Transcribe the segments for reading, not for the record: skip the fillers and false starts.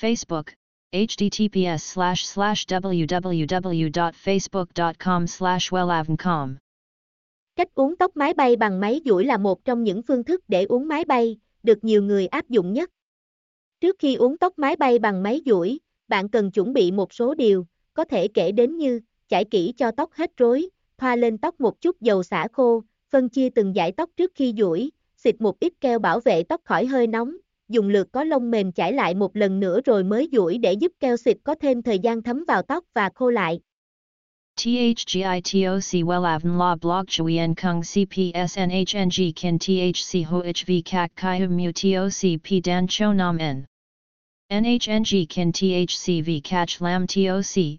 Facebook https://www.facebook.com/wellavncom Cách uống tóc mái bay bằng máy duỗi là một trong những phương thức để uống mái bay được nhiều người áp dụng nhất. Trước khi uống tóc mái bay bằng máy duỗi, bạn cần chuẩn bị một số điều, có thể kể đến như, chải kỹ cho tóc hết rối, thoa lên tóc một chút dầu xả khô, phân chia từng dải tóc trước khi duỗi, xịt một ít keo bảo vệ tóc khỏi hơi nóng, dùng lược có lông mềm chải lại một lần nữa rồi mới duỗi để giúp keo xịt có thêm thời gian thấm vào tóc và khô lại. THGITOC WELLAVN LA BLOG CHUI EN KUNG CPS NHNG KIN THC HOHV CAC CHI HUM MU TOC P DAN CHO NAM N NHNG KIN THCV CACH LAM TOC,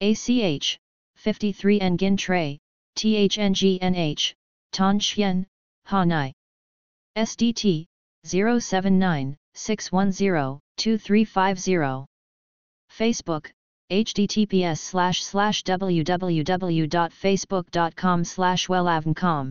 ACH 53 Nguyen Tray THNGNH Thanh Chien Hà Nội SDT 079-610-2350 Facebook https://www.facebook.com/wellavncom